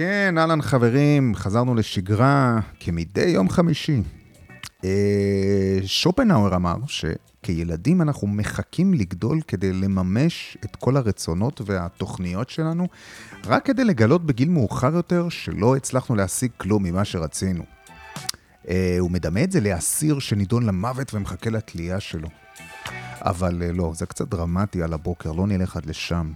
כן, אלן חברים, חזרנו לשגרה כמדי יום חמישי. שופנהאואר אמר שכילדים אנחנו מחכים לגדול כדי לממש את כל הרצונות והתוכניות שלנו, רק כדי לגלות בגיל מאוחר יותר שלא הצלחנו להשיג כלום ממה שרצינו. הוא מדמה את זה לאסיר שנידון למוות ומחכה לתלייה שלו. אבל לא, זה קצת דרמטי על הבוקר, לא נלך עד לשם.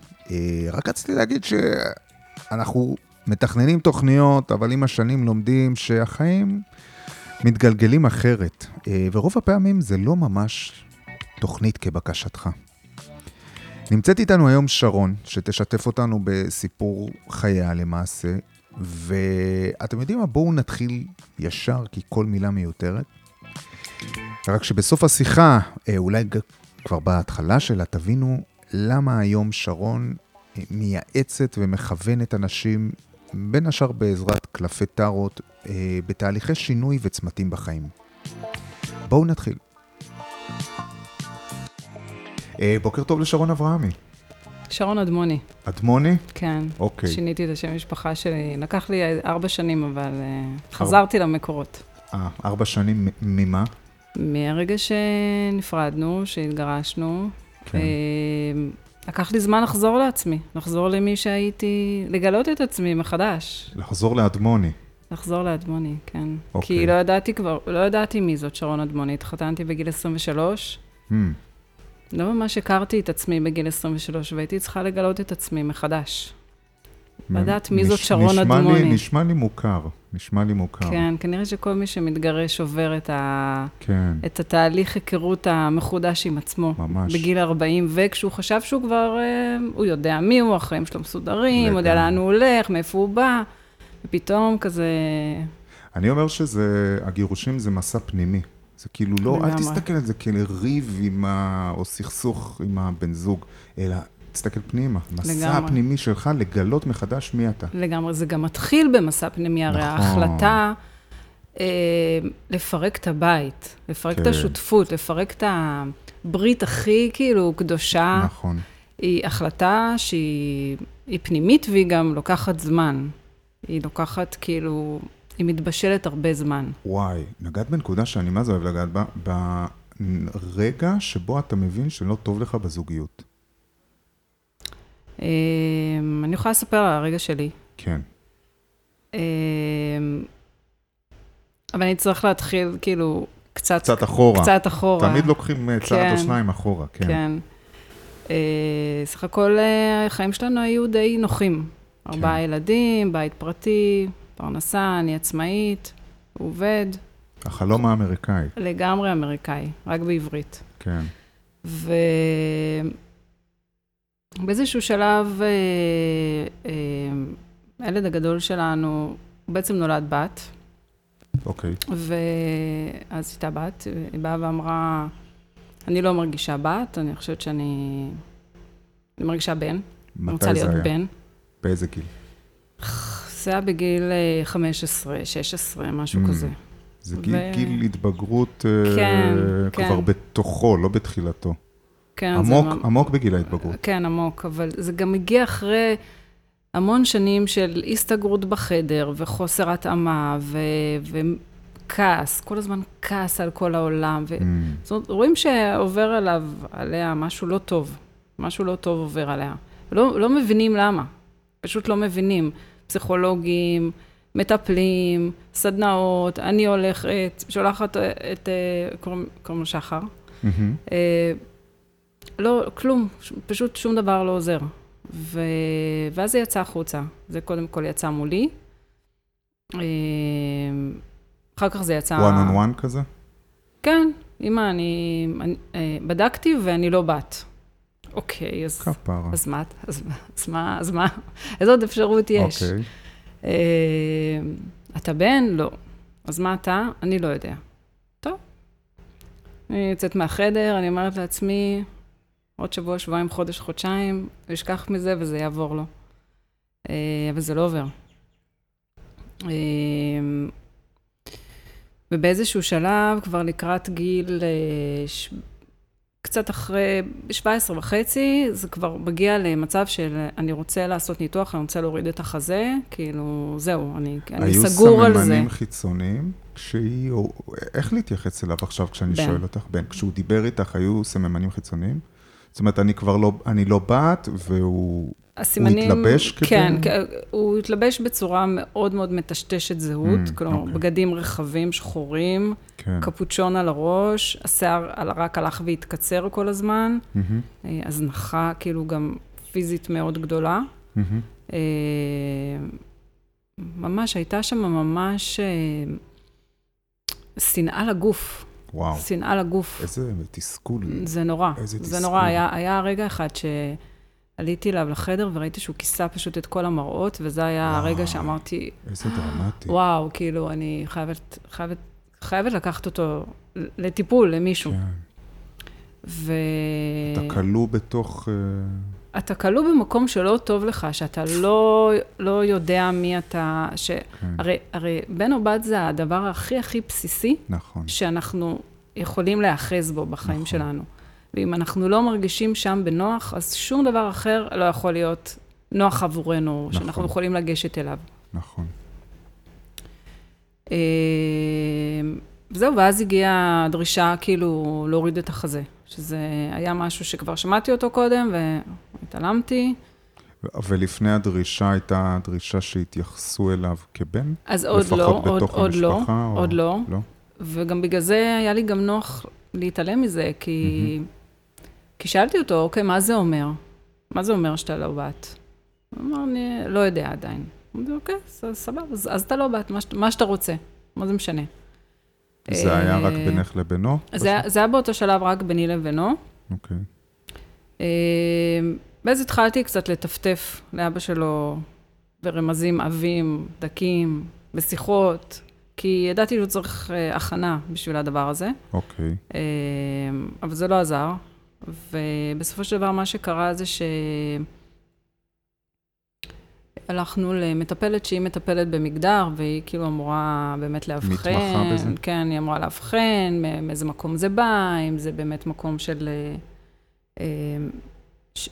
רק רציתי להגיד שאנחנו מתכננים תוכניות, אבל עם השנים לומדים שהחיים מתגלגלים אחרת, ורוב הפעמים זה לא ממש תוכנית כבקשתך. נמצאת איתנו היום שרון, שתשתף אותנו בסיפור חייה למעשה, ואתם יודעים מה? בואו נתחיל ישר, כי כל מילה מיותרת. רק שבסוף השיחה, אולי כבר בהתחלה שלה, תבינו למה היום שרון מייעצת ומכוונת אנשים בין השאר בעזרת קלפי טארות, בתהליכי שינוי וצמתים בחיים. בואו נתחיל. בוקר טוב לשרון אברהמי. שרון אדמוני. אדמוני? כן. אוקיי. שיניתי את השם משפחה שלי. לקח לי 4 שנים, אבל חזרתי למקורות. 4 שנים ממה? מהרגע שנפרדנו, שהתגרשנו. כן. לקח לי זמן לחזור לעצמי, לחזור למי שהייתי, לגלות את עצמי מחדש. לחזור לאדמוני. לחזור לאדמוני, כן. אוקיי. כי לא ידעתי מי זאת שרון אדמוני, התחתנתי בגיל 23. לא ממש הכרתי את עצמי בגיל 23, והייתי צריכה לגלות את עצמי מחדש. לדעת מי זאת שרון אדמוני. נשמע לי מוכר. כן, כנראה שכל מי שמתגרש עובר את התהליך היכרות המחודש עם עצמו. ממש. בגיל 40, וכשהוא חשב שהוא כבר, הוא יודע מי הוא, החיים שלו מסודרים, הוא יודע לאן הוא הולך, מאיפה הוא בא, ופתאום כזה... אני אומר שהגירושים זה מסע פנימי. זה כאילו לא, אל תסתכל על זה כאלה ריב או סכסוך עם הבן זוג, אלא... תסתכל פנימה, מסע פנימי שלך לגלות מחדש מי אתה. לגמרי, זה גם מתחיל במסע פנימי, הרי ההחלטה לפרק את הבית, לפרק את השותפות, לפרק את הברית הכי כאילו קדושה. נכון. היא החלטה שהיא פנימית והיא גם לוקחת זמן. היא לוקחת כאילו, היא מתבשלת הרבה זמן. וואי, נגעת בנקודה שאני מה זה אוהב לגעת בה, ברגע שבו אתה מבין שלא טוב לך בזוגיות. אני יכולה לספר על הרגע שלי. כן. אבל אני צריך להתחיל כאילו קצת אחורה. קצת אחורה. תמיד לוקחים צעד או שניים אחורה, כן. כן. סך הכל החיים שלנו היו די נוחים. 4 ילדים, בית פרטי, פרנסה, אני עצמאית, עובד. החלום האמריקאי. לגמרי אמריקאי, רק בעברית. כן. ו... באיזשהו שלב, הילד הגדול שלנו, בעצם נולד בת. אוקיי. ואז הייתה בת, היא באה ואמרה, אני לא מרגישה בת, אני חושבת שאני מרגישה בן. מתי זה היה? בן. באיזה גיל? זה היה בגיל 15, 16, משהו כזה. זה גיל התבגרות כבר בתוכו, לא בתחילתו. כן, עמוק בגיל ההתבגרות. כן, עמוק, אבל זה גם הגיע אחרי המון שנים של הסתגרות בחדר, וחוסר התאמה, וכעס, כל הזמן כעס על כל העולם. זאת אומרת, רואים שעובר עליה משהו לא טוב, משהו לא טוב עובר עליה. לא מבינים למה, פשוט לא מבינים. פסיכולוגים, מטפלים, סדנאות, אני הולכת, שולחת את, קוראים לו שחר, לא, כלום, פשוט שום דבר לא עוזר. ואז זה יצא החוצה. זה קודם כל יצא מולי. אחר כך זה יצא... one on one כזה? כן, אמא, אני בדקתי ואני לא בת. אוקיי, אז... כפרה. אז מה? אז מה? איזו עוד אפשרות יש? אוקיי. אתה בן? לא. אז מה אתה? אני לא יודע. טוב. אני יוצאת מהחדר, אני אומרת לעצמי... עוד שבוע, שבועיים, חודש, חודשיים, הוא ישכח מזה וזה יעבור לו. אבל זה לא עובר. ובאיזשהו שלב, כבר לקראת גיל קצת אחרי 17 וחצי, זה כבר מגיע למצב של אני רוצה לעשות ניתוח, אני רוצה להוריד את החזה, כאילו זהו, אני סגור על זה. היו סממנים חיצוניים? איך להתייחס אליו עכשיו כשאני שואל אותך? כשהוא דיבר איתך, היו סממנים חיצוניים? זאת אומרת, אני לא באת, והוא התלבש כתוב? כן, הוא התלבש בצורה מאוד מאוד מטשטשת זהות, כלומר, בגדים רחבים, שחורים, קפוצ'ון על הראש, השיער רק הלך והתקצר כל הזמן, הזנחה כאילו גם פיזית מאוד גדולה. ממש, הייתה שם ממש שנאה לגוף. וואו. שנאה לגוף. איזה תסכול. זה נורא. זה נורא. היה רגע אחד שעליתי אליו לחדר וראיתי שהוא כיסה פשוט את כל המראות, וזה היה הרגע שאמרתי... איזה דרמטי. וואו, כאילו, אני חייבת לקחת אותו לטיפול, למישהו. ו... אתה כלוא בתוך... אתה כלוא במקום שלא טוב לך, שאתה לא יודע מי אתה, הרי בן או בת זה הדבר הכי הכי בסיסי, שאנחנו יכולים להיאחז בו בחיים שלנו. ואם אנחנו לא מרגישים שם בנוח, אז שום דבר אחר לא יכול להיות נוח עבורנו, שאנחנו יכולים לגשת אליו. נכון. זהו, ואז הגיעה הדרישה כאילו להוריד את החזה. שזה היה משהו שכבר שמעתי אותו קודם, והתעלמתי. ולפני הדרישה הייתה הדרישה שהתייחסו אליו כבן? אז עוד לא, עוד לא, עוד לא. וגם בגלל זה היה לי גם נוח להתעלם מזה, כי שאלתי אותו, אוקיי, מה זה אומר? מה זה אומר שאתה לא בת? הוא אמר, אני לא יודע עדיין. אוקיי, סבב, אז אתה לא בת, מה שאתה רוצה, מה זה משנה. זה היה רק בינך לבינו? זה היה באותו שלב רק ביני לבינו. אוקיי. ואז התחלתי קצת לטפטף לאבא שלו ברמזים עבים, דקים, בשיחות, כי ידעתי שהוא צריך הכנה בשביל הדבר הזה. אוקיי. אבל זה לא עזר. ובסופו של דבר מה שקרה זה הלכנו למטפלת שהיא מטפלת במגדר, והיא כאילו אמורה באמת להבחן. מתמחה בזה. כן, היא אמורה להבחן, מאיזה מקום זה בא, אם זה באמת מקום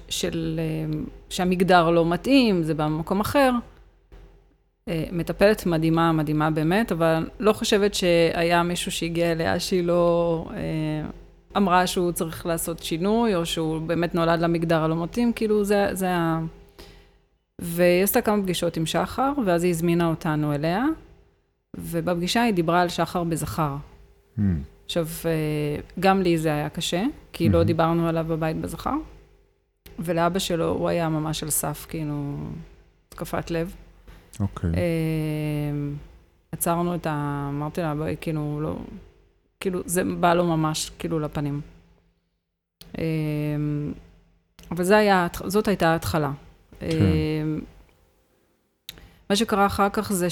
של שהמגדר לא מתאים, זה בא במקום אחר. מטפלת מדהימה, מדהימה באמת, אבל לא חושבת שהיה מישהו שהגיע אליה שהיא לא אמרה שהוא צריך לעשות שינוי, או שהוא באמת נולד למגדר הלא מתאים, כאילו זה ה... והיא עשתה כמה פגישות עם שחר, ואז היא הזמינה אותנו אליה, ובפגישה היא דיברה על שחר בזכר. עכשיו, גם לי זה היה קשה, כי לא דיברנו עליו בבית בזכר, ולאבא שלו הוא היה ממש על סף, כאילו, תקפת לב. אוקיי. עצרנו אמרתי לה, כאילו, לא, כאילו, זה בא לו ממש, כאילו, לפנים. אבל זאת הייתה ההתחלה. מה שקרה אחר כך זה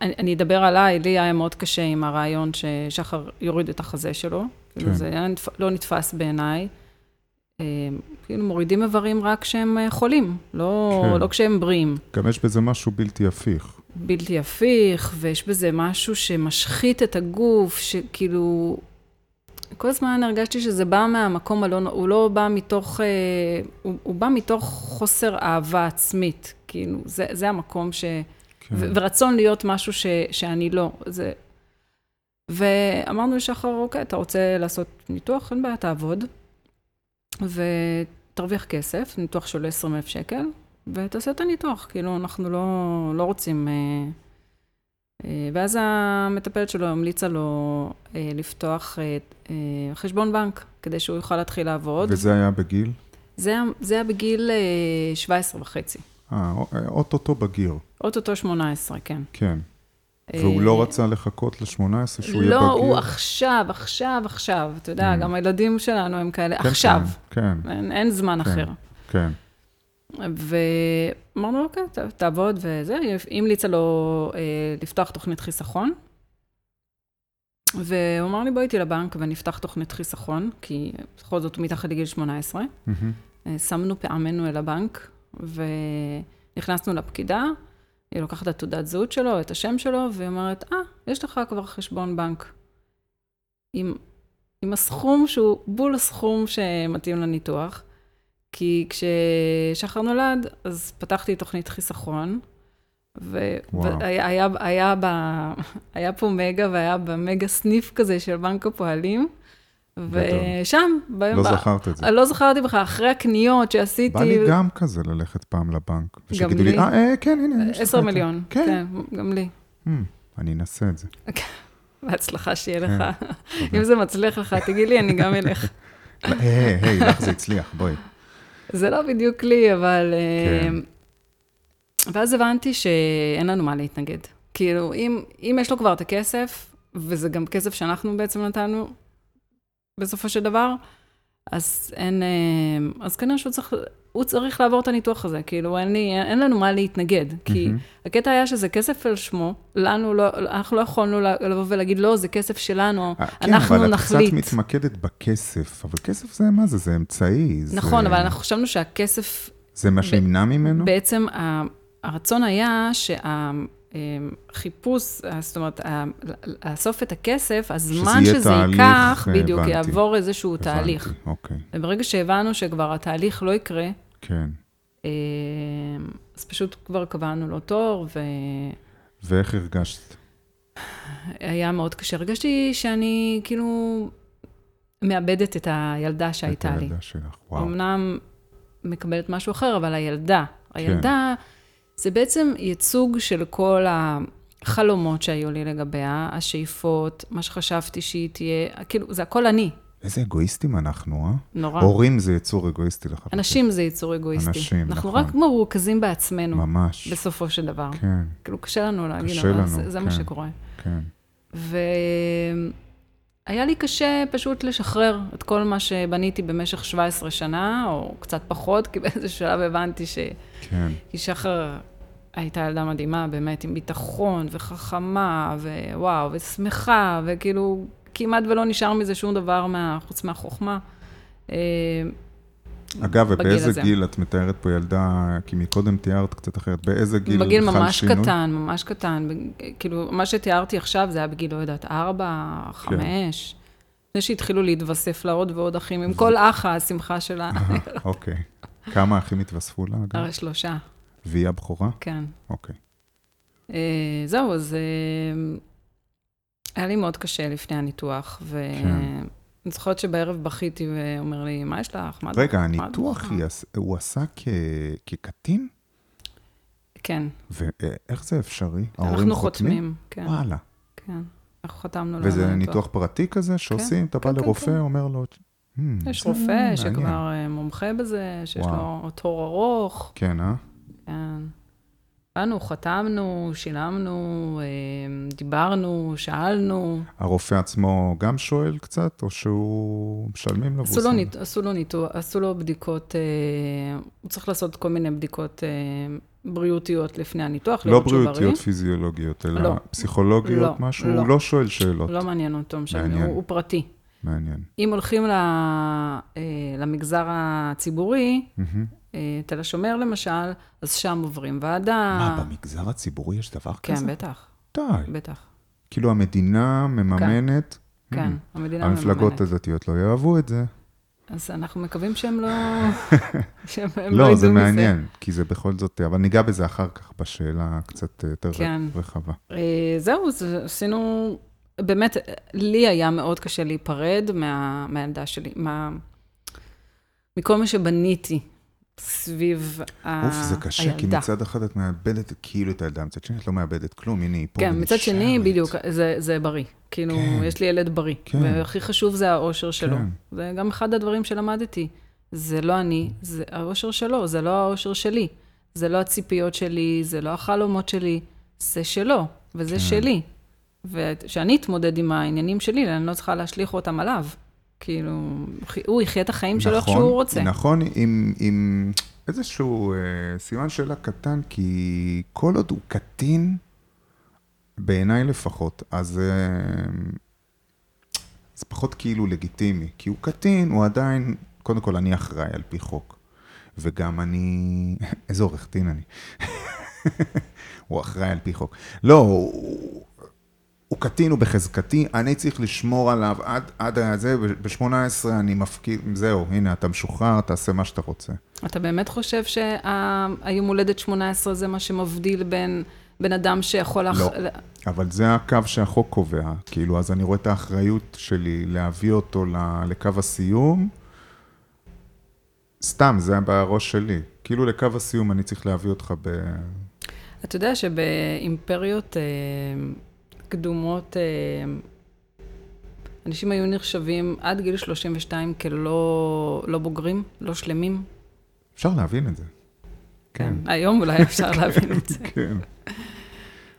אני אדבר עליי, לי היה מאוד קשה עם הרעיון ששחר יוריד את החזה שלו, זה לא נתפס בעיניי, כאילו מורידים איברים רק כשהם חולים, לא כשהם בריאים. גם יש בזה משהו בלתי הפיך. בלתי הפיך, ויש בזה משהו שמשחית את הגוף, שכאילו, כל הזמן הרגשתי שזה בא מהמקום הלא, הוא לא בא מתוך, הוא בא מתוך חוסר אהבה עצמית, כאילו, זה המקום ורצון להיות משהו שאני לא, זה, ואמרנו לשחר, אוקיי, אתה רוצה לעשות ניתוח, אין בעיה, תעבוד, ותרוויח כסף, ניתוח של 20,000 שקל, ותעשה את הניתוח, כאילו, אנחנו לא רוצים... ואז המטפלת שלו המליצה לו לפתוח חשבון בנק, כדי שהוא יוכל להתחיל לעבוד. וזה היה בגיל? זה היה בגיל 17 וחצי. אוטוטו בגיר. אוטוטו 18, כן. כן. והוא לא רצה לחכות ל-18 שהוא יהיה בגיר? לא, הוא עכשיו, עכשיו, עכשיו. אתה יודע, גם הילדים שלנו הם כאלה, עכשיו. כן. אין זמן אחר. כן. ואמרנו, אוקיי, תעבוד וזה, המליצה לו לפתוח תוכנית חיסכון, והוא אמר לי, בוא איתי לבנק ונפתח תוכנית חיסכון, כי בכל זאת מתחת לגיל 18, שמנו פעמנו אל הבנק, ונכנסנו לפקידה, היא לוקחת את תעודת זהות שלו, את השם שלו, והיא אומרת, יש לך כבר חשבון בנק, עם עם הסכום שהוא בול הסכום שמתאים לניתוח. כי כששחר נולד, אז פתחתי תוכנית חיסכון, והיה פה מגה, והיה במגה סניף כזה של בנק הפועלים, ושם, לא זכרת את זה. לא זכרתי בך, אחרי הקניות שעשיתי... בא לי גם כזה ללכת פעם לבנק, ושגידו לי, כן, הנה. 10 מיליון, כן, גם לי. אני אנסה את זה. בהצלחה שיהיה לך. אם זה מצליח לך, תגיד לי, אני גם אלך. היי, לך זה הצליח, בואי. זה לא בדיוק לי, אבל... ואז הבנתי שאין לנו מה להתנגד. כאילו, אם יש לו כבר את הכסף, וזה גם כסף שאנחנו בעצם נתנו בסופו של דבר, אז אין... אז כנראה שהוא צריך לעבור את הניתוח הזה. כאילו, אין לנו מה להתנגד. כי הקטע היה שזה כסף על שמו, אנחנו לא יכולנו לבוא ולהגיד, לא, זה כסף שלנו, אנחנו נחליט. כן, אבל את קצת מתמקדת בכסף. אבל כסף זה מה זה? זה אמצעי. נכון, אבל אנחנו חשבנו שהכסף... זה מה שימנע ממנו? בעצם הרצון היה שהחיפוש, זאת אומרת, לאסוף את הכסף, הזמן שזה ייקח, בדיוק, יעבור איזשהו תהליך. וברגע שהבנו שכבר התהליך לא יקרה, אז פשוט כבר קבענו לו תור. ואיך הרגשת? היה מאוד קשה. הרגשתי שאני כאילו מאבדת את הילדה שהייתה לי. את הילדה שלך, וואו. אמנם מקבלת משהו אחר, אבל הילדה, זה בעצם ייצוג של כל החלומות שהיו לי לגביה, השאיפות, מה שחשבתי שהיא תהיה, כאילו, זה הכל אני. איזה אגואיסטים אנחנו, אה? נורא. הורים זה ייצור אגואיסטי לחלוטין. אנשים זה ייצור אגואיסטי. אנשים, נכון. אנחנו רק מרוכזים בעצמנו. ממש. בסופו של דבר. כן. כאילו, קשה לנו להגיד, אבל זה מה שקורה. כן. היה לי קשה פשוט לשחרר את כל מה שבניתי במשך 17 שנה, או קצת פחות, כי באיזה שלב הבנתי ששחר הייתה ילדה מדהימה, באמת עם ביטחון וחכמה, ווואו, ושמחה, וכאילו כמעט ולא נשאר מזה שום דבר חוץ מהחוכמה. אגב, ובאיזה גיל את מתארת פה ילדה, כי מקודם תיארת קצת אחרת, באיזה גיל חל שינוי? בגיל ממש קטן. כאילו, מה שתיארתי עכשיו זה היה בגיל, לא יודעת, 4, 5. לפני שהתחילו להתווסף לעוד ועוד אחים, עם כל אחה, השמחה שלה. אוקיי. כמה אחים התווספו לה? אגב? 3. והיא הבכורה? כן. אוקיי. זהו, אז היה לי מאוד קשה לפני הניתוח, ו... אני זוכרת שבערב בכיתי ואומר לי, מה יש לך? רגע, הניתוח הוא עשה כקטין? כן. ואיך זה אפשרי? אנחנו חותמים, כן. וואלה. כן, אנחנו חתמנו לנו. וזה ניתוח פרטי כזה שעושים, אתה בא לרופא, אומר לו... יש רופא שכבר מומחה בזה, שיש לו תור ארוך. כן, אה? כן. באנו, חתמנו, שילמנו, דיברנו, שאלנו. הרופא עצמו גם שואל קצת, או שהוא משלמים לבוס? עשו לו בדיקות, הוא צריך לעשות כל מיני בדיקות בריאותיות לפני הניתוח. לא בריאותיות פיזיולוגיות, אלא פסיכולוגיות, משהו, הוא לא שואל שאלות. לא מעניין אותו, הוא פרטי. מעניין. אם הולכים למגזר הציבורי, תל השומר למשל, אז שם עוברים ועדה. מה, במגזר הציבורי יש דבר כזה? כן, בטח. די. בטח. כאילו המדינה מממנת. כן, המדינה מממנת. המפלגות הדתיות לא יאהבו את זה. אז אנחנו מקווים שהם לא... לא, זה מעניין, כי זה בכל זאת... אבל ניגע בזה אחר כך בשאלה קצת יותר רחבה. זהו, עשינו... באמת, לי היה מאוד קשה להיפרד מהילדה שלי, מכל מה שבניתי. סביב הילדה. אוף, זה קשה, כי מצד אחד את מאבדת כאילו את הילדה, מצד שני את לא מאבדת כלום, הנה היא פה. כן, מצד שני בדיוק, זה בריא. כאילו, יש לי ילד בריא. והכי חשוב זה האושר שלו. זה גם אחד הדברים שלמדתי. זה לא אני, זה האושר שלו, זה לא האושר שלי. זה לא הציפיות שלי, זה לא החלומות שלי. זה שלו, וזה שלי. ושאני אתמודד עם העניינים שלי, אני לא צריכה להשליך אותם עליו. כאילו, הוא יחיה את החיים שלו איך שהוא רוצה. נכון, עם איזשהו סימן שאלה קטן, כי כל עוד הוא קטין, בעיניי לפחות, אז זה פחות כאילו לגיטימי, כי הוא קטין, הוא עדיין, קודם כל אני אחראי על פי חוק, וגם אני, איזה עורך דין אני, הוא אחראי על פי חוק. לא, הוא קטין, הוא בחזקתי, אני צריך לשמור עליו עד הזה, ב-18 אני מפקיד, זהו, הנה, אתה משוחרר, תעשה מה שאתה רוצה. אתה באמת חושב שהיום הולדת 18 זה מה שמבדיל בין בן אדם שיכול... לא, אבל זה הקו שהחוק קובע, כאילו, אז אני רואה את האחריות שלי להביא אותו לקו הסיום, סתם, זה בראש שלי, כאילו לקו הסיום אני צריך להביא אותך ב... אתה יודע שבאימפריות... קדומות, אנשים היו נחשבים עד גיל 32 כלא בוגרים, לא שלמים. אפשר להבין את זה. כן. היום אולי אפשר להבין את זה. כן.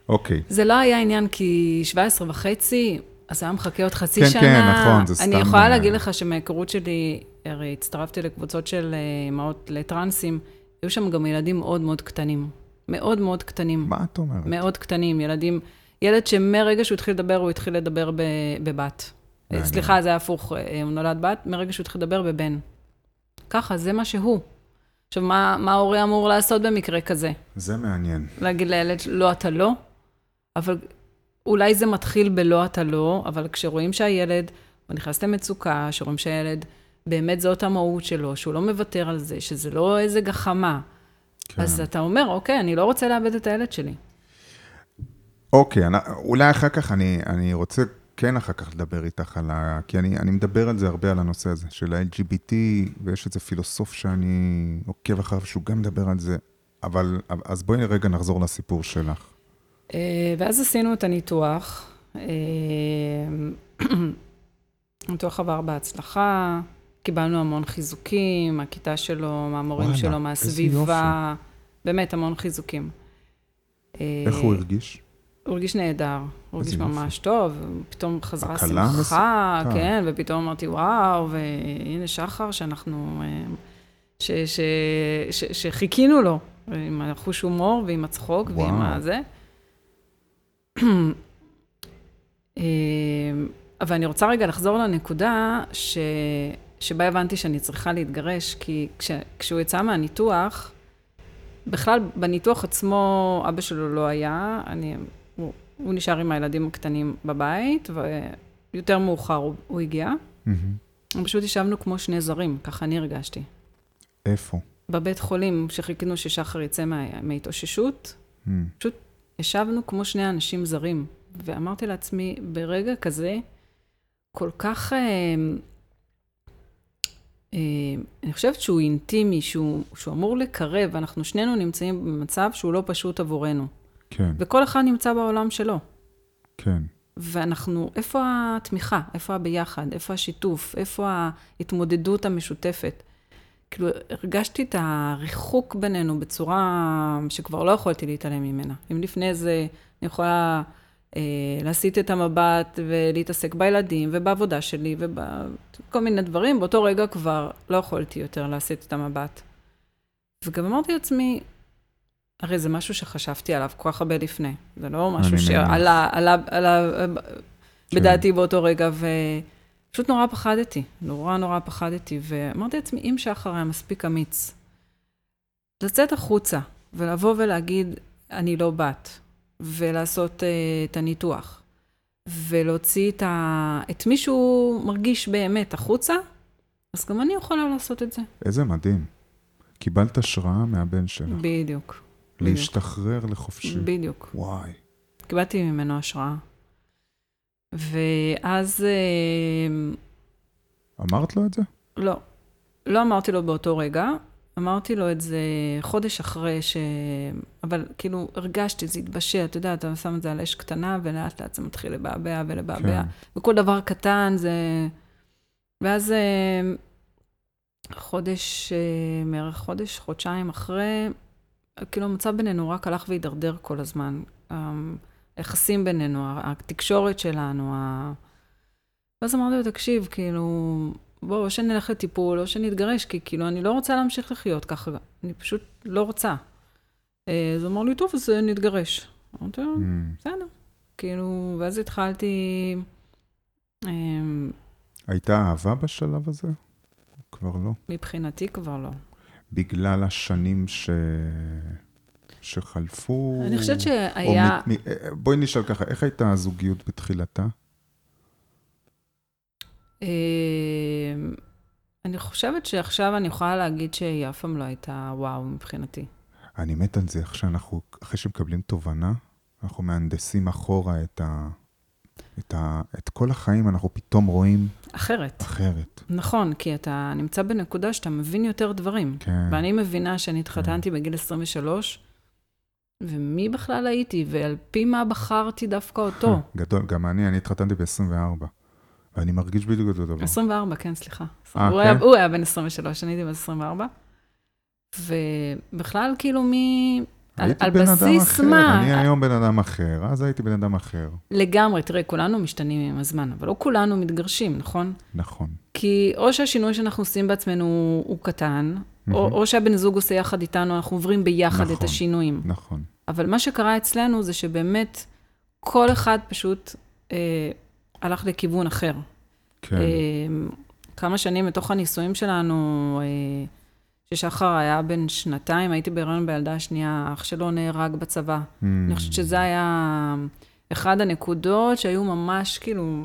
אוקיי. זה לא היה עניין כי 17 וחצי, אז היה מחכה עוד חצי שנה. כן, נכון, זה סתם. אני יכולה להגיד לך שמההיכרות שלי, הרי הצטרפתי לקבוצות של אמהות לטרנסים, היו שם גם ילדים מאוד מאוד קטנים. מאוד מאוד קטנים. מה את אומרת? מאוד קטנים, ילדים... ילד שמרגע שהוא התחיל לדבר, הוא התחיל לדבר בבת. סליחה, זה היה הפוך, הוא נולד בת, מרגע שהוא התחיל לדבר בבן. ככה, זה מה שהוא. עכשיו, מה ההורי אמור לעשות במקרה כזה? זה מעניין. להגיד לילד, לא, אתה לא, אבל אולי זה מתחיל בלא, אתה לא, אבל כשרואים שהילד, הוא נכנס למצוקה, שרואים שהילד, באמת זאת המהות שלו, שהוא לא מוותר על זה, שזה לא איזה גחמה. כן. אז אתה אומר, אוקיי, אני לא רוצה לאבד את הילד שלי. אוקיי, אולי אחר כך אני רוצה כן אחר כך לדבר איתך על ה... כי אני מדבר על זה הרבה על הנושא הזה, של ה-LGBT, ויש איזה פילוסוף שאני עוקב אחריו, שהוא גם מדבר על זה, אבל אז בואי רגע נחזור לסיפור שלך. ואז עשינו את הניתוח. הניתוח עבר בהצלחה, קיבלנו המון חיזוקים, מהכיתה שלו, מהמורים שלו, מהסביבה, באמת המון חיזוקים. איך הוא הרגיש? הוא הרגיש נהדר, הוא הרגיש ממש טוב, פתאום חזרה שמחה, כן, ופתאום אמרתי, וואו, והנה שחר שאנחנו, שחיכינו לו, עם החוש הומור ועם הצחוק ועם הזה. אבל אני רוצה רגע לחזור לנקודה שבה הבנתי שאני צריכה להתגרש, כי כשהוא יצא מהניתוח, בכלל בניתוח עצמו אבא שלו לא היה, הוא נשאר עם הילדים הקטנים בבית, ויותר מאוחר הוא הגיע. פשוט ישבנו כמו שני זרים, ככה אני הרגשתי. איפה? בבית חולים, שחיכינו ששחר יצא מההתאוששות, פשוט ישבנו כמו שני אנשים זרים, ואמרתי לעצמי, ברגע כזה, כל כך... אני חושבת שהוא אינטימי, שהוא אמור לקרב, אנחנו שנינו נמצאים במצב שהוא לא פשוט עבורנו. כן. וכל אחד נמצא בעולם שלו. כן. ואנחנו, איפה התמיכה? איפה הביחד? איפה השיתוף? איפה ההתמודדות המשותפת? כאילו, הרגשתי את הריחוק בינינו בצורה שכבר לא יכולתי להתעלם ממנה. אם לפני זה אני יכולה להסיט את המבט ולהתעסק בילדים ובעבודה שלי ובכל מיני דברים, באותו רגע כבר לא יכולתי יותר להסיט את המבט. וגם אמרתי לעצמי, הרי זה משהו שחשבתי עליו כל כך הרבה לפני. זה לא משהו שעלה בדעתי באותו רגע, ופשוט נורא פחדתי, ואמרתי לעצמי, אם שחר היה מספיק אמיץ, לצאת החוצה ולבוא ולהגיד, אני לא בת, ולעשות את הניתוח, ולהוציא את מי שהוא מרגיש באמת החוצה, אז גם אני יכולה לעשות את זה. איזה מדהים. קיבלת השראה מהבן שלך. בדיוק. להשתחרר לחופשי. בדיוק. וואי. קיבלתי ממנו השראה. ואז... אמרת לו את זה? לא. לא אמרתי לו באותו רגע. אמרתי לו את זה חודש אחרי אבל כאילו הרגשתי, זה התבשל, אתה יודע, אתה שם את זה על אש קטנה, ולאט לאט זה מתחיל לבעבע. כן. וכל דבר קטן זה... ואז חודשיים אחרי, כאילו המצב בינינו רק הלך והידרדר כל הזמן. היחסים בינינו, התקשורת שלנו, ואז אמרתי לו, תקשיב, כאילו... בואו, או שנלך לטיפול, או שנתגרש, כי כאילו אני לא רוצה להמשיך לחיות ככה, אני פשוט לא רוצה. אז אמר לי, טוב, אז נתגרש. אמרתי, בסדר. כאילו, ואז התחלתי... הייתה אהבה בשלב הזה? כבר לא. מבחינתי כבר לא. בגלל השנים שחלפו... אני חושבת שהיה... בואי נשאל ככה, איך הייתה הזוגיות בתחילתה? אני חושבת שעכשיו אני יכולה להגיד שהיא אף פעם לא הייתה וואו מבחינתי. אני מת על זה, אחרי שמקבלים תובנה, אנחנו מהנדסים אחורה את כל החיים, אנחנו פתאום רואים... אחרת. נכון, כי אתה נמצא בנקודה שאתה מבין יותר דברים. כן. ואני מבינה שאני התחתנתי בגיל 23, ומי בכלל הייתי, ועל פי מה בחרתי דווקא אותו. גדול, גם אני התחתנתי ב-24. ואני מרגיש בדיוק את הדבר. 24, כן, סליחה. הוא היה בן 23, אני הייתי בן 24. ובכלל, כאילו, על בסיס מה... אני היום בן אדם אחר, אז הייתי בן אדם אחר. לגמרי, תראה, כולנו משתנים עם הזמן, אבל לא כולנו מתגרשים, נכון? נכון. כי או שהשינוי שאנחנו עושים בעצמנו הוא קטן, או שהבן זוג עושה יחד איתנו, אנחנו עוברים ביחד את השינויים. נכון. אבל מה שקרה אצלנו זה שבאמת כל אחד פשוט... הלך לכיוון אחר. כן. כמה שנים מתוך הניסויים שלנו, ששחר היה בן 2, הייתי בהיריון בילדה השנייה, אח שלו נהרג בצבא. אני חושבת שזה היה אחד הנקודות שהיו ממש כאילו,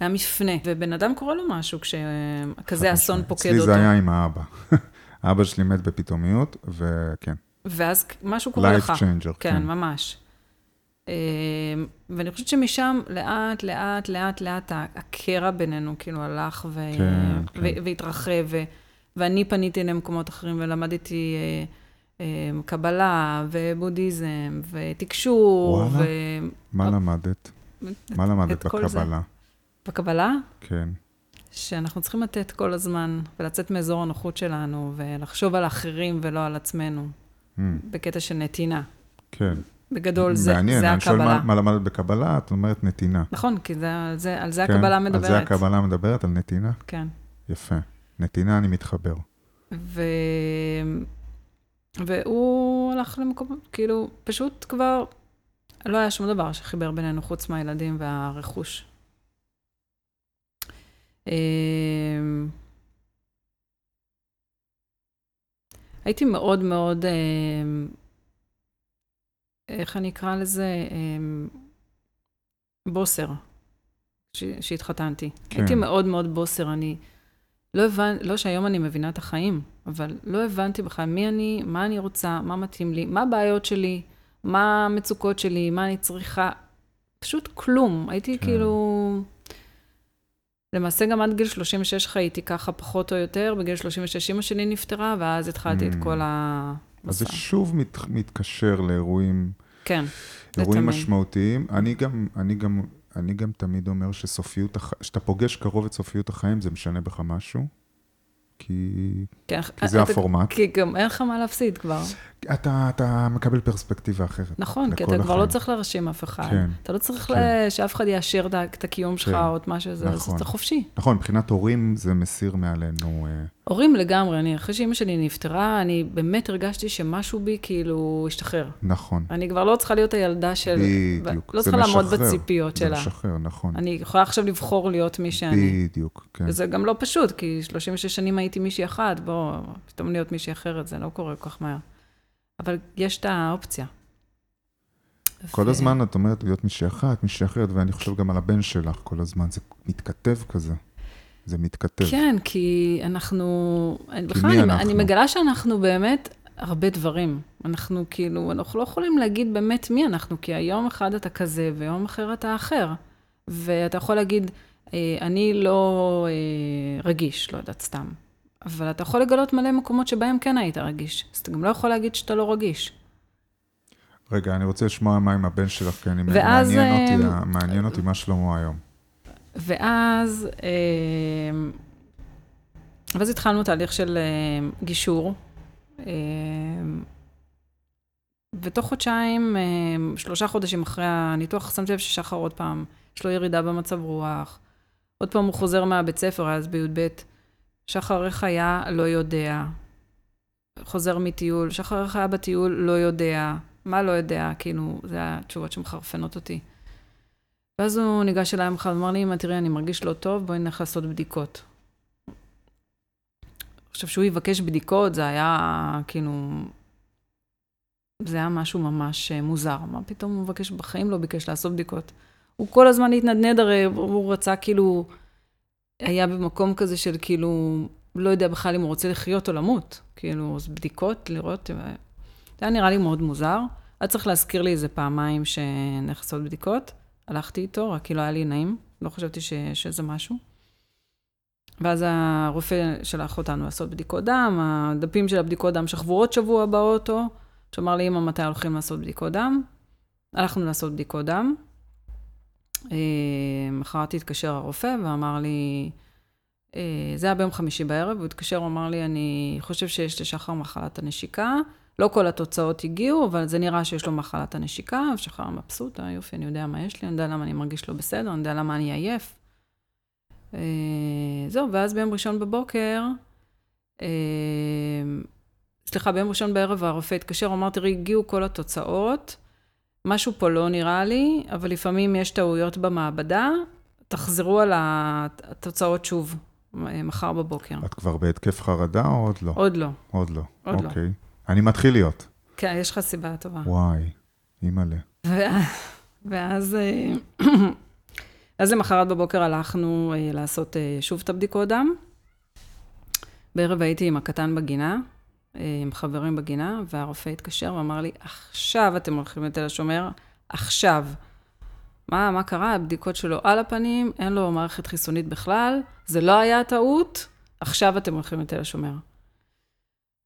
היה מפנה. ובן אדם קורא לו משהו, כשכזה אסון פוקד אותו. אצלי זה היה עם האבא. האבא שלי מת בפתאומיות, וכן. ואז משהו קורה לך. Life changer. כן, ממש. ואני חושבת שמשם לאט, לאט, לאט, לאט, הקרע בינינו כאילו הלך והתרחב, ואני פניתי למקומות אחרים ולמדתי קבלה ובודהיזם ותקשור. מה למדת? מה למדת בקבלה? בקבלה? כן. שאנחנו צריכים לתת כל הזמן ולצאת מאזור הנוחות שלנו ולחשוב על האחרים ולא על עצמנו, בקטע של נתינה. כן. בגדול זה הקבלה. מעניין, אני שואל מה למדת בקבלה, את אומרת נתינה. נכון, כי על זה הקבלה מדברת. על זה הקבלה מדברת, על נתינה? כן. יפה. נתינה אני מתחבר. והוא הלך למקום, כאילו, פשוט כבר לא היה שום דבר שחיבר בינינו חוץ מהילדים והרכוש. הייתי מאוד מאוד... איך אני אקרא לזה, בוסר, שהתחתנתי. הייתי מאוד מאוד בוסר, אני לא שהיום אני מבינה את החיים, אבל לא הבנתי בכלל מי אני, מה אני רוצה, מה מתאים לי, מה הבעיות שלי, מה המצוקות שלי, מה אני צריכה, פשוט כלום. הייתי כאילו, למעשה גם עד גיל 36 חייתי ככה פחות או יותר, בגיל 36 אמא שלי נפטרה, ואז התחלתי את כל ה... אז זה שוב מתקשר לאירועים, כן, אירועים משמעותיים. אני גם תמיד אומר שסופיות, שאתה פוגש קרוב את סופיות החיים, זה משנה בך משהו, כי זה הפורמט. כי גם אין לך מה להפסיד כבר. אתה מקבל פרספקטיבה אחרת. נכון, כי אתה כבר לא צריך להרשים אף אחד. אתה לא צריך שאף אחד יאשר את הקיום שלך או את מה שזה, זה חופשי. נכון, מבחינת הורים זה מסיר מעלינו... הורים לגמרי, אחרי שאמא שלי נפטרה, אני באמת הרגשתי שמשהו בי כאילו השתחרר. נכון. אני כבר לא צריכה להיות הילדה של... בדיוק. לא צריכה לעמוד בציפיות שלה. זה משחרר, נכון. אני יכולה עכשיו לבחור להיות מי שאני. בדיוק, כן. וזה גם לא פשוט, כי 36 שנים הייתי מישהי אחת, בוא, פתאום להיות מישהי אחרת, זה לא קורה כל כך מהר. אבל יש את האופציה. כל הזמן את אומרת להיות מישהי אחת, מישהי אחרת, ואני חושב גם על הבן שלך כל הזמן, זה מתכתב כזה. זה מתכתב. כן, כי אנחנו... בכלל, אני מגלה שאנחנו באמת הרבה דברים. אנחנו כאילו, אנחנו לא יכולים להגיד באמת מי אנחנו, כי היום אחד אתה כזה, ויום אחר אתה אחר. ואתה יכול להגיד, אני לא רגיש, לא יודעת סתם. אבל אתה יכול לגלות מלא מקומות שבהם כן היית רגיש. אז אתה גם לא יכול להגיד שאתה לא רגיש. רגע, אני רוצה לשמוע מה עם הבן שלך, כי אני מעניין אותי מה שלמה היום. ואז התחלנו תהליך של גישור, ותוך 3 חודשים אחרי הניתוח, שמתי לב ששחר עוד פעם, יש לו ירידה במצב רוח, עוד פעם הוא חוזר מהבית ספר, אז ב-י"ב, שחר איך היה, לא יודע, חוזר מטיול, שחר איך היה בטיול, לא יודע, מה לא יודע, כאילו, זה התשובות שמחרפנות אותי. ואז הוא ניגש אליי מחר, אמר לי, אמא, תראי, אני מרגיש לא טוב, בואי נלך לעשות בדיקות. עכשיו, שהוא יבקש בדיקות, זה היה, כאילו, זה היה משהו ממש מוזר. מה פתאום הוא מבקש, בחיים לא ביקש לעשות בדיקות. הוא כל הזמן התנדנד, הרי הוא רצה כאילו, היה במקום כזה של כאילו, לא יודע בכלל אם הוא רוצה לחיות או למות. כאילו, אז בדיקות, לראות, זה היה נראה לי מאוד מוזר. היה צריך להזכיר לי איזה פעמיים שנחסות בדיקות. הלכתי איתו, רק כאילו היה לי נעים. לא חשבתי שזה משהו. ואז הרופא שלח אותנו לעשות בדיקות דם, הדפים של הבדיקות דם שכבו עוד שבוע באוטו, שאמר לי, אמא, מתי הולכים לעשות בדיקות דם? הלכנו לעשות בדיקות דם. מחרת התקשר הרופא ואמר לי, זה היה ביום חמישי בערב, הוא התקשר ואמר לי, אני חושב שיש לשחר מחלת הנשיקה, לא כל התוצאות הגיעו, אבל זה נראה שיש לו מחלת הנשיקה, ושחר מבסוט, יופי, אני יודע מה יש לי, אני יודע למה אני מרגיש לא בסדר, אני יודע למה אני עייף. זהו, ואז ביום ראשון בבוקר, סליחה, ביום ראשון בערב הרופא התקשר, הוא אמר, תראי, הגיעו כל התוצאות, משהו פה לא נראה לי, אבל לפעמים יש טעויות במעבדה, תחזרו על התוצאות שוב, מחר בבוקר. את כבר בהתקף חרדה או עוד לא? עוד לא. עוד לא, אוקיי. אני מתחיל להיות. כן, יש לך סיבה טובה. וואי, אימאלה. ואז... אז למחרת בבוקר הלכנו לעשות שוב את הבדיקות דם. בערב הייתי עם הקטן בגינה, עם חברים בגינה, והרופא התקשר ואמר לי, עכשיו אתם הולכים לתל השומר, עכשיו. מה קרה? הבדיקות שלו על הפנים, אין לו מערכת חיסונית בכלל, זה לא היה טעות, עכשיו אתם הולכים לתל השומר.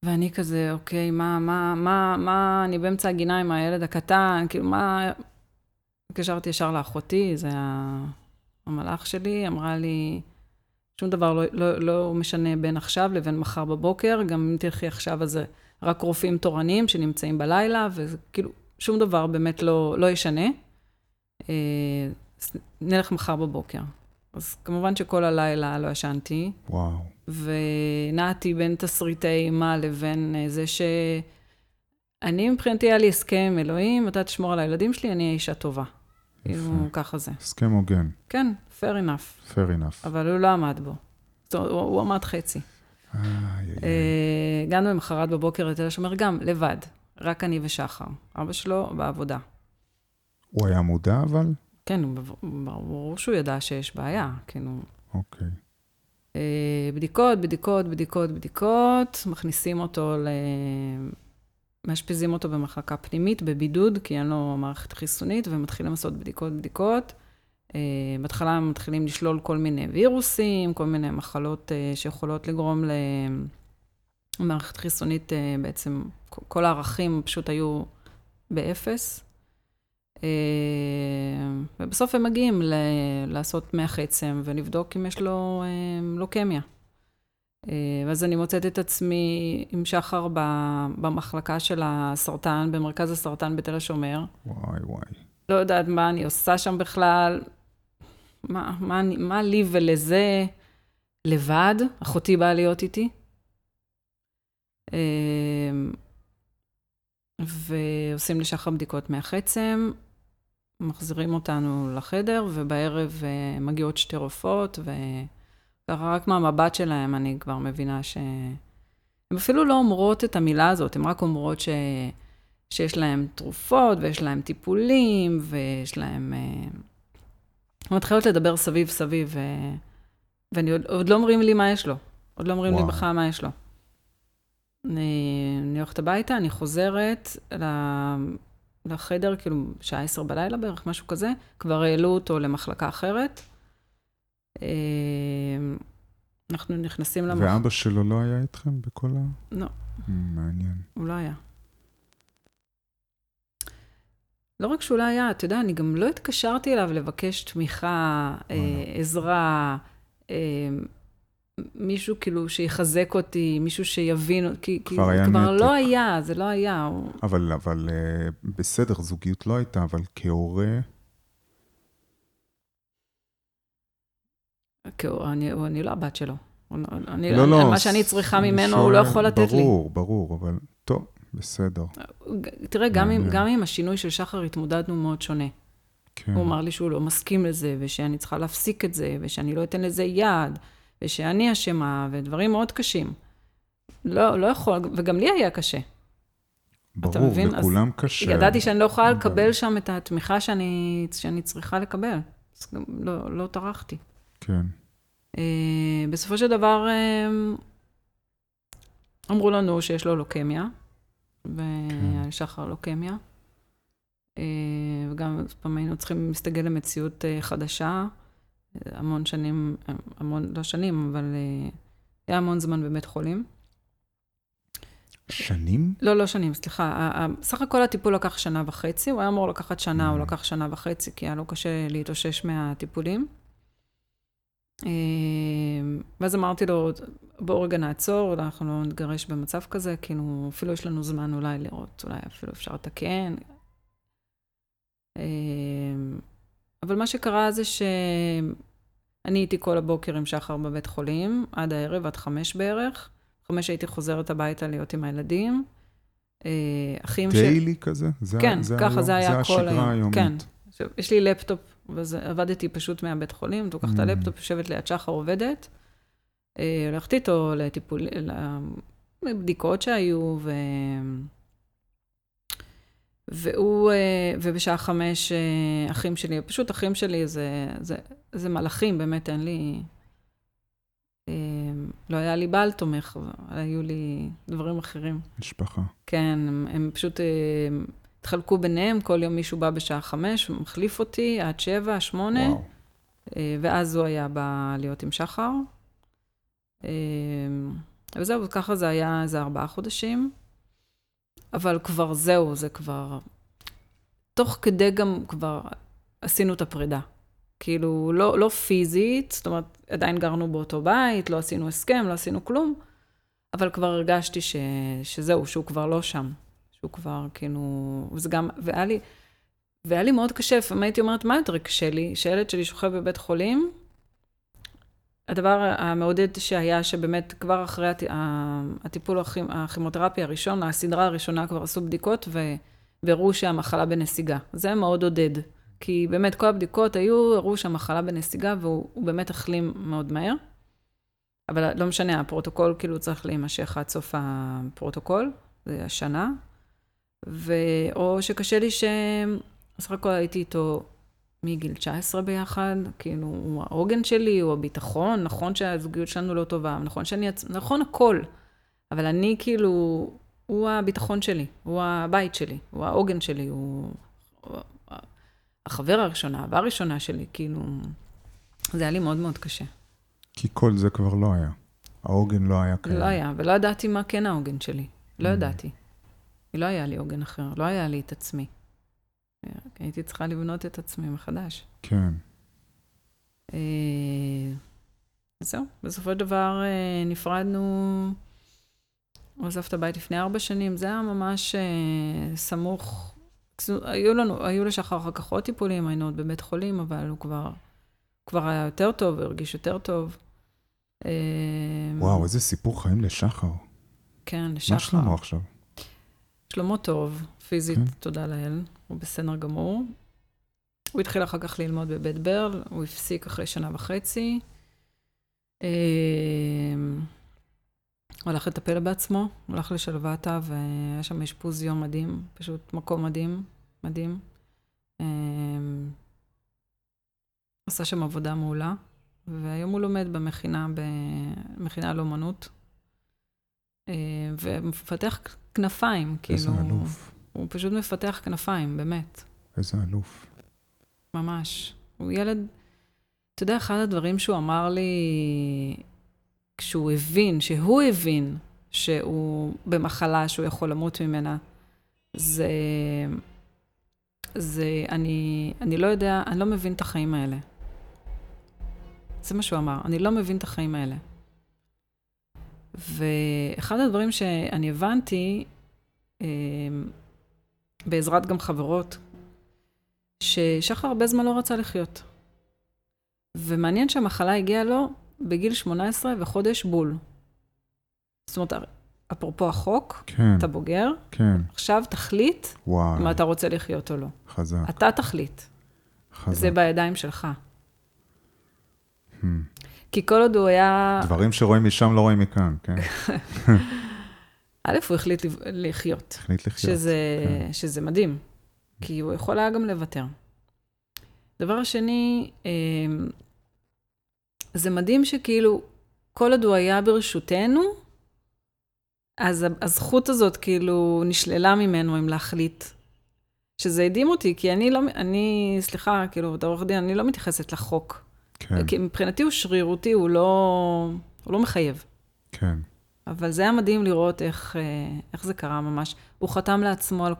ואני כזה, אוקיי, מה, אני באמצע הגינה עם הילד הקטן, כאילו, מה... התקשרתי ישר לאחותי, זה המלאך שלי, אמרה לי, שום דבר לא משנה בין עכשיו לבין מחר בבוקר, גם אם תלכי עכשיו, אז רק רופאים תורנים שנמצאים בלילה, וכאילו, שום דבר באמת לא ישנה. נלך מחר בבוקר. אז כמובן שכל הלילה לא ישנתי. וואו. ונעתי בין תסריטי אימה לבין זה ש... אני מבחינתי היה לי הסכם, אלוהים, אתה תשמור על הילדים שלי, אני אישה טובה. כאילו, ככה זה. הסכם הוגן. כן, fair enough. fair enough. אבל הוא לא עמד בו. הוא עמד חצי. הגענו למחרת בבוקר לתל השומר, גם לבד, רק אני ושחר. אבא שלו בעבודה. הוא היה מודע, אבל? כן, ברור שהוא ידע שיש בעיה, כאילו. אוקיי. בדיקות, בדיקות, בדיקות, בדיקות, מכניסים אותו ל... משפיזים אותו במחלקה פנימית, בבידוד, כי אין לו מערכת חיסונית, ומתחילים לעשות בדיקות. בהתחלה הם מתחילים לשלול כל מיני וירוסים, כל מיני מחלות שיכולות לגרום למערכת חיסונית, בעצם כל הערכים פשוט היו באפס. ובסוף הם מגיעים לעשות מח עצם, ולבדוק אם יש לו לוקמיה. ואז אני מוצאת את עצמי עם שחר במחלקה של הסרטן, במרכז הסרטן בתל השומר. וואי וואי. לא יודעת מה אני עושה שם בכלל, מה לי ולזה לבד, אחותי באה להיות איתי. ועושים לשחר בדיקות מהחצם, מחזירים אותנו לחדר, ובערב מגיעות שתי רופאות רק מהמבט שלהם אני כבר מבינה שהן אפילו לא אומרות את המילה הזאת, הן רק אומרות שיש להם תרופות ויש להם טיפולים ויש להם... הן מתחילות לדבר סביב ואני עוד לא אומרים לי מה יש לו, עוד לא אומרים לי בכלל מה יש לו. אני הולכת הביתה, אני חוזרת לחדר, כאילו שעה 10 בלילה בערך, משהו כזה, כבר העלו אותו למחלקה אחרת. אנחנו נכנסים למחלקה. ואבא שלו לא היה איתכם בכל ה... לא. מעניין. הוא לא היה. לא רק שהוא לא היה, אתה יודע, אני גם לא התקשרתי אליו לבקש תמיכה, עזרה, מישהו כאילו שיחזק אותי, מישהו שיבין, כי כבר לא היה, זה לא היה. אבל בסדר, זוגיות לא הייתה, אבל כהורה... אני לא הבת שלו. מה שאני צריכה ממנו, הוא לא יכול לתת לי. ברור, אבל טוב, בסדר. תראה, גם עם השינוי של שחר התמודדנו מאוד שונה. הוא אמר לי שהוא לא מסכים לזה, ושאני צריכה להפסיק את זה, ושאני לא אתן לזה יד, ושאני אשמה, ודברים מאוד קשים. לא יכול, וגם לי היה קשה. ברור, לכולם קשה. ידעתי שאני לא יכולה לקבל שם את התמיכה שאני צריכה לקבל. לא טרחתי. כן. בסופו של דבר, אמרו לנו שיש לו לוקמיה, ושחר לוקמיה. וגם פעם היינו צריכים להסתגל למציאות חדשה. המון שנים, לא שנים, אבל היה המון זמן בבית חולים. שנים? לא שנים, סליחה. סך הכל הטיפול לקח 1.5 שנה, הוא היה אמור לקחת שנה, הוא לקח 1.5 שנה, כי היה לו קשה להתאושש מהטיפולים. ואז אמרתי לו, בואו רגע נעצור, אנחנו לא נתגרש במצב כזה, כאילו אפילו יש לנו זמן אולי לראות, אולי אפילו אפשר לתקן. אבל מה שקרה זה שאני הייתי כל הבוקר עם שחר בבית חולים, עד הערב, עד 5 בערך. 5 הייתי חוזרת הביתה להיות עם הילדים. אחים דיילי כזה? כן, ככה זה היה כל היום. כן, יש לי לפטופ, ועבדתי פשוט מהבית חולים, תוקחת את הלפטופ, יושבת ליד שחר עובדת, הולכתי איתו לבדיקות שהיו, ובשעה 5 אחים שלי, פשוט אחים שלי זה מלאכים, באמת אין לי... לא היה לי בעל תומך, היו לי דברים אחרים. משפחה. כן, הם פשוט התחלקו ביניהם, כל יום מישהו בא בשעה 5, מחליף אותי עד 7, 8, ואז הוא היה בא להיות עם שחר. וזהו, ככה זה היה, זה 4 חודשים, אבל כבר זהו, זה כבר... תוך כדי גם כבר עשינו את הפרידה. כאילו, לא פיזית, זאת אומרת, עדיין גרנו באותו בית, לא עשינו הסכם, לא עשינו כלום, אבל כבר הרגשתי שזהו, שהוא כבר לא שם. שהוא כבר, כאילו, וזה גם, והיה לי מאוד קשה, אם הייתי אומרת, מה יותר קשה לי? שהילד שלי שוכב בבית חולים, הדבר המעודד שהיה, שבאמת כבר אחרי הטיפול הכימותרפי הראשון, הסדרה הראשונה כבר עשו בדיקות, וראו שהמחלה בנסיגה. זה מאוד עודד. כי באמת כל הבדיקות היו, הראו שהמחלה בנסיגה, והוא באמת החלים מאוד מהר. אבל לא משנה, הפרוטוקול כאילו צריך להימשך עד סוף הפרוטוקול, זה השנה. או שקשה לי בסך הכל הייתי איתו מגיל 19 ביחד, כאילו הוא העוגן שלי, הוא הביטחון, נכון שהזוגיות שלנו לא טובה, נכון הכל, אבל אני כאילו, הוא הביטחון שלי, הוא הבית שלי, הוא העוגן שלי, הוא... החבר הראשונה, הבא הראשונה שלי, כאילו, זה היה לי מאוד מאוד קשה. כי כל זה כבר לא היה. העוגן לא היה כאלה. לא היה, ולא ידעתי מה כן העוגן שלי. לא ידעתי. לא היה לי עוגן אחר, לא היה לי את עצמי. הייתי צריכה לבנות את עצמי מחדש. כן. זהו, בסופו של דבר נפרדנו, עוזב את הבית לפני 4 שנים, זה היה ממש סמוך... היו לשחר אחר כך עוד טיפולים, היינו עוד בבית חולים, אבל הוא כבר היה יותר טוב, הרגיש יותר טוב. וואו, איזה סיפור חיים לשחר. כן, לשחר. מה שלמה עכשיו? שלמה טוב, פיזית, תודה לאל, הוא בסדר גמור. הוא התחיל אחר כך ללמוד בבית ברל, הוא הפסיק אחרי 1.5 שנה. הוא הלך לטפל בעצמו, הוא הלך לשלוותה, והיה שם אשפוז יום מדהים, פשוט מקום מדהים, מדהים. עשה שם עבודה מעולה, והיום הוא לומד במכינה לאומנות, ומפתח כנפיים, כאילו. איזה אלוף. הוא פשוט מפתח כנפיים, באמת. איזה אלוף. ממש. הוא ילד, אתה יודע, אחד הדברים שהוא אמר לי, כשהוא הבין שהוא במחלה, שהוא יכול למות ממנה, זה אני לא יודע, אני לא מבין את החיים האלה. זה מה שהוא אמר, אני לא מבין את החיים האלה. ואחד הדברים שאני הבנתי, בעזרת גם חברות, ששחר הרבה זמן לא רצה לחיות. ומעניין שהמחלה הגיעה לו, בגיל 18 וחודש בול. זאת אומרת, אפרופו החוק, אתה בוגר, עכשיו תחליט אם אתה רוצה לחיות או לא. חזק. אתה תחליט. זה בידיים שלך. כי כל עוד הוא היה... דברים שרואים משם לא רואים מכאן, כן? א', הוא החליט לחיות. החליט לחיות. שזה מדהים. כי הוא יכול היה גם לוותר. דבר השני, זה מדהים שכאילו, כל עוד הוא היה ברשותנו, אז הזכות הזאת כאילו נשללה ממנו אם להחליט. שזה הדהים אותי, כי סליחה, כאילו, דרך דין, אני לא מתייחסת לחוק. כן. כי מבחינתי הוא שרירותי, הוא לא מחייב. כן. אבל זה היה מדהים לראות איך זה קרה ממש. הוא חתם לעצמו על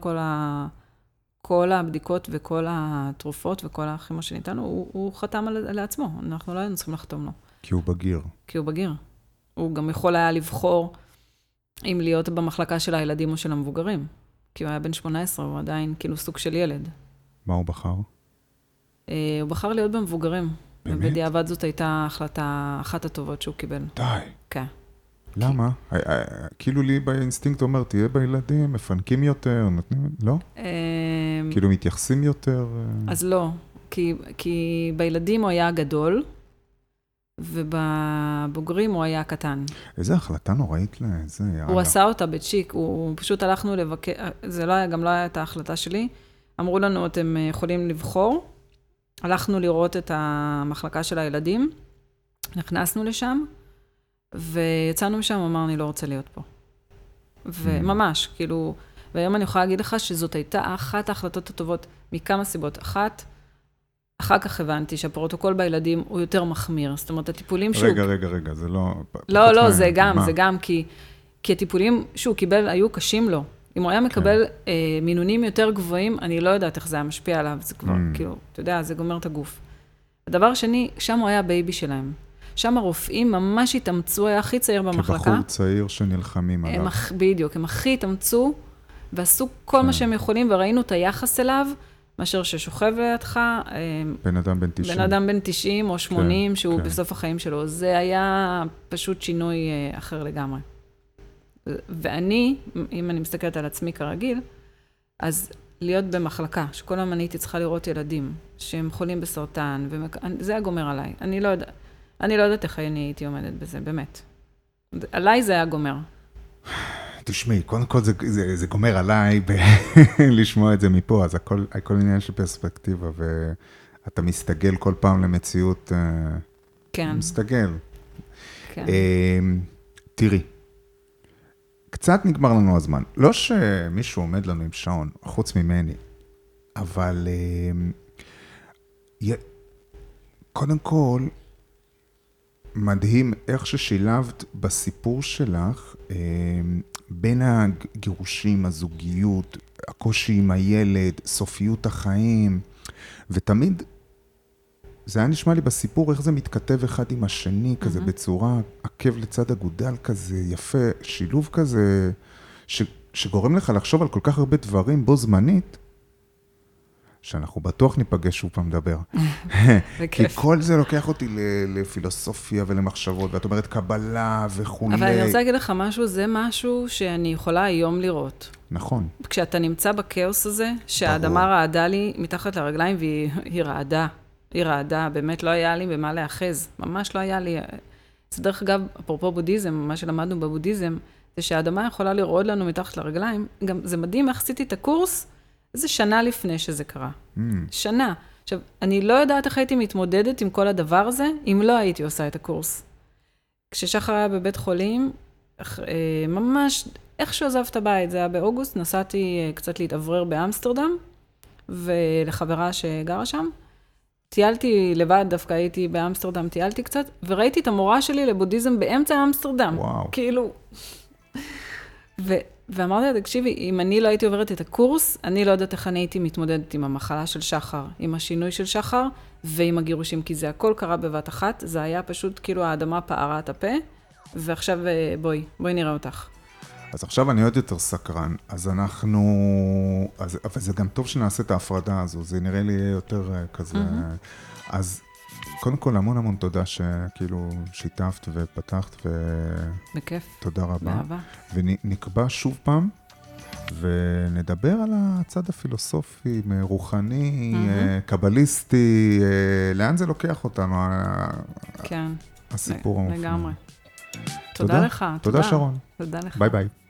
כל הבדיקות וכל התרופות וכל החימוש שניתנו, הוא חתם לעצמו. אנחנו לא היינו צריכים לחתום לו. כי הוא בגיר. הוא גם יכול היה לבחור אם להיות במחלקה של הילדים או של המבוגרים. כי הוא היה בן 18, הוא עדיין כאילו סוג של ילד. מה הוא בחר? הוא בחר להיות במבוגרים. באמת? ובדיעבד זאת הייתה החלטה אחת הטובות שהוא קיבל. די. כן. למה? כאילו לי באינסטינקט אומר, תהיה בילדים, מפנקים יותר, נותנים, לא? כאילו מתייחסים יותר? אז לא, כי בילדים הוא היה גדול, ובבוגרים הוא היה קטן. איזה החלטה נוראית לאיזה... הוא עשה אותה בצ'יק, הוא פשוט הלכנו לבקר, זה גם לא היה את ההחלטה שלי, אמרו לנו, אתם יכולים לבחור, הלכנו לראות את המחלקה של הילדים, נכנסנו לשם, ויצאנו משם, אמר, אני לא רוצה להיות פה. וממש, כאילו, והיום אני יכולה להגיד לך שזאת הייתה אחת ההחלטות הטובות מכמה סיבות. אחת, אחר כך הבנתי שהפרוטוקול בילדים הוא יותר מחמיר. זאת אומרת, הטיפולים שהוא... רגע, זה לא... לא, זה גם, כי הטיפולים שהוא קיבל היו קשים לו. אם הוא היה מקבל מינונים יותר גבוהים, אני לא יודעת איך זה היה משפיע עליו. זה כבר, כאילו, אתה יודע, זה גומר את הגוף. הדבר שני, שם הוא היה בייבי שלהם. שם הרופאים ממש התאמצו, היה הכי צעיר במחלקה. כבחור צעיר שנלחמים עליו. בדיוק, הם הכי התאמצו, ועשו כל מה שהם יכולים, וראינו את היחס אליו, מאשר ששוכב לידך. בן אדם בן 90 או 80, שהוא בסוף החיים שלו. זה היה פשוט שינוי אחר לגמרי. ואני, אם אני מסתכלת על עצמי כרגיל, אז להיות במחלקה, שכל הזמן הייתי צריכה לראות ילדים, שהם חולים בסרטן, זה היה גומר עליי. אני לא יודעת איך אני הייתי עומדת בזה, באמת. עליי זה היה גומר. תשמעי, קודם כל זה גומר עליי לשמוע את זה מפה, אז הכל עניין של פרספקטיבה, ואתה מסתגל כל פעם למציאות. כן. מסתגל. כן. תראי, קצת נגמר לנו הזמן. לא שמישהו עומד לנו עם שעון, חוץ ממני, אבל קודם כל, מדהים איך ששילבת בסיפור שלך בין הגירושים, הזוגיות, הקושי עם הילד, סופיות החיים, ותמיד זה היה נשמע לי בסיפור איך זה מתכתב אחד עם השני, כזה בצורה עקב לצד אגודל כזה יפה, שילוב כזה שגורם לך לחשוב על כל כך הרבה דברים בו זמנית, שאנחנו בטוח ניפגש שוב פעם לדבר. כי כל זה לוקח אותי לפילוסופיה ולמחשבות, ואת אומרת קבלה וכו'. אבל אני רוצה להגיד לך משהו, זה משהו שאני יכולה היום לראות. נכון. כשאתה נמצא בקאוס הזה, שהאדמה רעדה לי מתחת לרגליים, והיא רעדה. היא רעדה, באמת לא היה לי במה להאחז. ממש לא היה לי. זה דרך אגב, אפרופו בודהיזם, מה שלמדנו בבודהיזם, זה שהאדמה יכולה לרעוד לנו מתחת לרגליים. גם זה מדהים, עשיתי את הקורס, זה שנה לפני שזה קרה. שנה. עכשיו, אני לא יודעת איך הייתי מתמודדת עם כל הדבר הזה, אם לא הייתי עושה את הקורס. כששחר היה בבית חולים, ממש, איך שעזב את הבית, זה היה באוגוסט, נסעתי קצת להתעברר באמסטרדם, ולחברה שגרה שם. טיילתי לבד, דווקא הייתי באמסטרדם, טיילתי קצת, וראיתי את המורה שלי לבודהיזם באמצע אמסטרדם. וואו. כאילו... ואמרתי לה, תקשיבי, אם אני לא הייתי עוברת את הקורס, אני לא יודעת איך אני הייתי מתמודדת עם המחלה של שחר, עם השינוי של שחר, ועם הגירושים, כי זה הכל קרה בבת אחת, זה היה פשוט כאילו האדמה פערה את הפה, ועכשיו בואי נראה אותך. אז עכשיו אני עוד יותר סקרן, אבל זה גם טוב שנעשה את ההפרדה הזו, זה נראה לי יותר כזה, אז... קודם כל, המון תודה שכאילו שיתפת ופתחת בכיף. תודה רבה. באהבה. ונקבע שוב פעם, ונדבר על הצד הפילוסופי, רוחני, קבליסטי, לאן זה לוקח אותנו, כן. הסיפור המופני. לגמרי. תודה לך. תודה שרון. תודה לך. ביי ביי.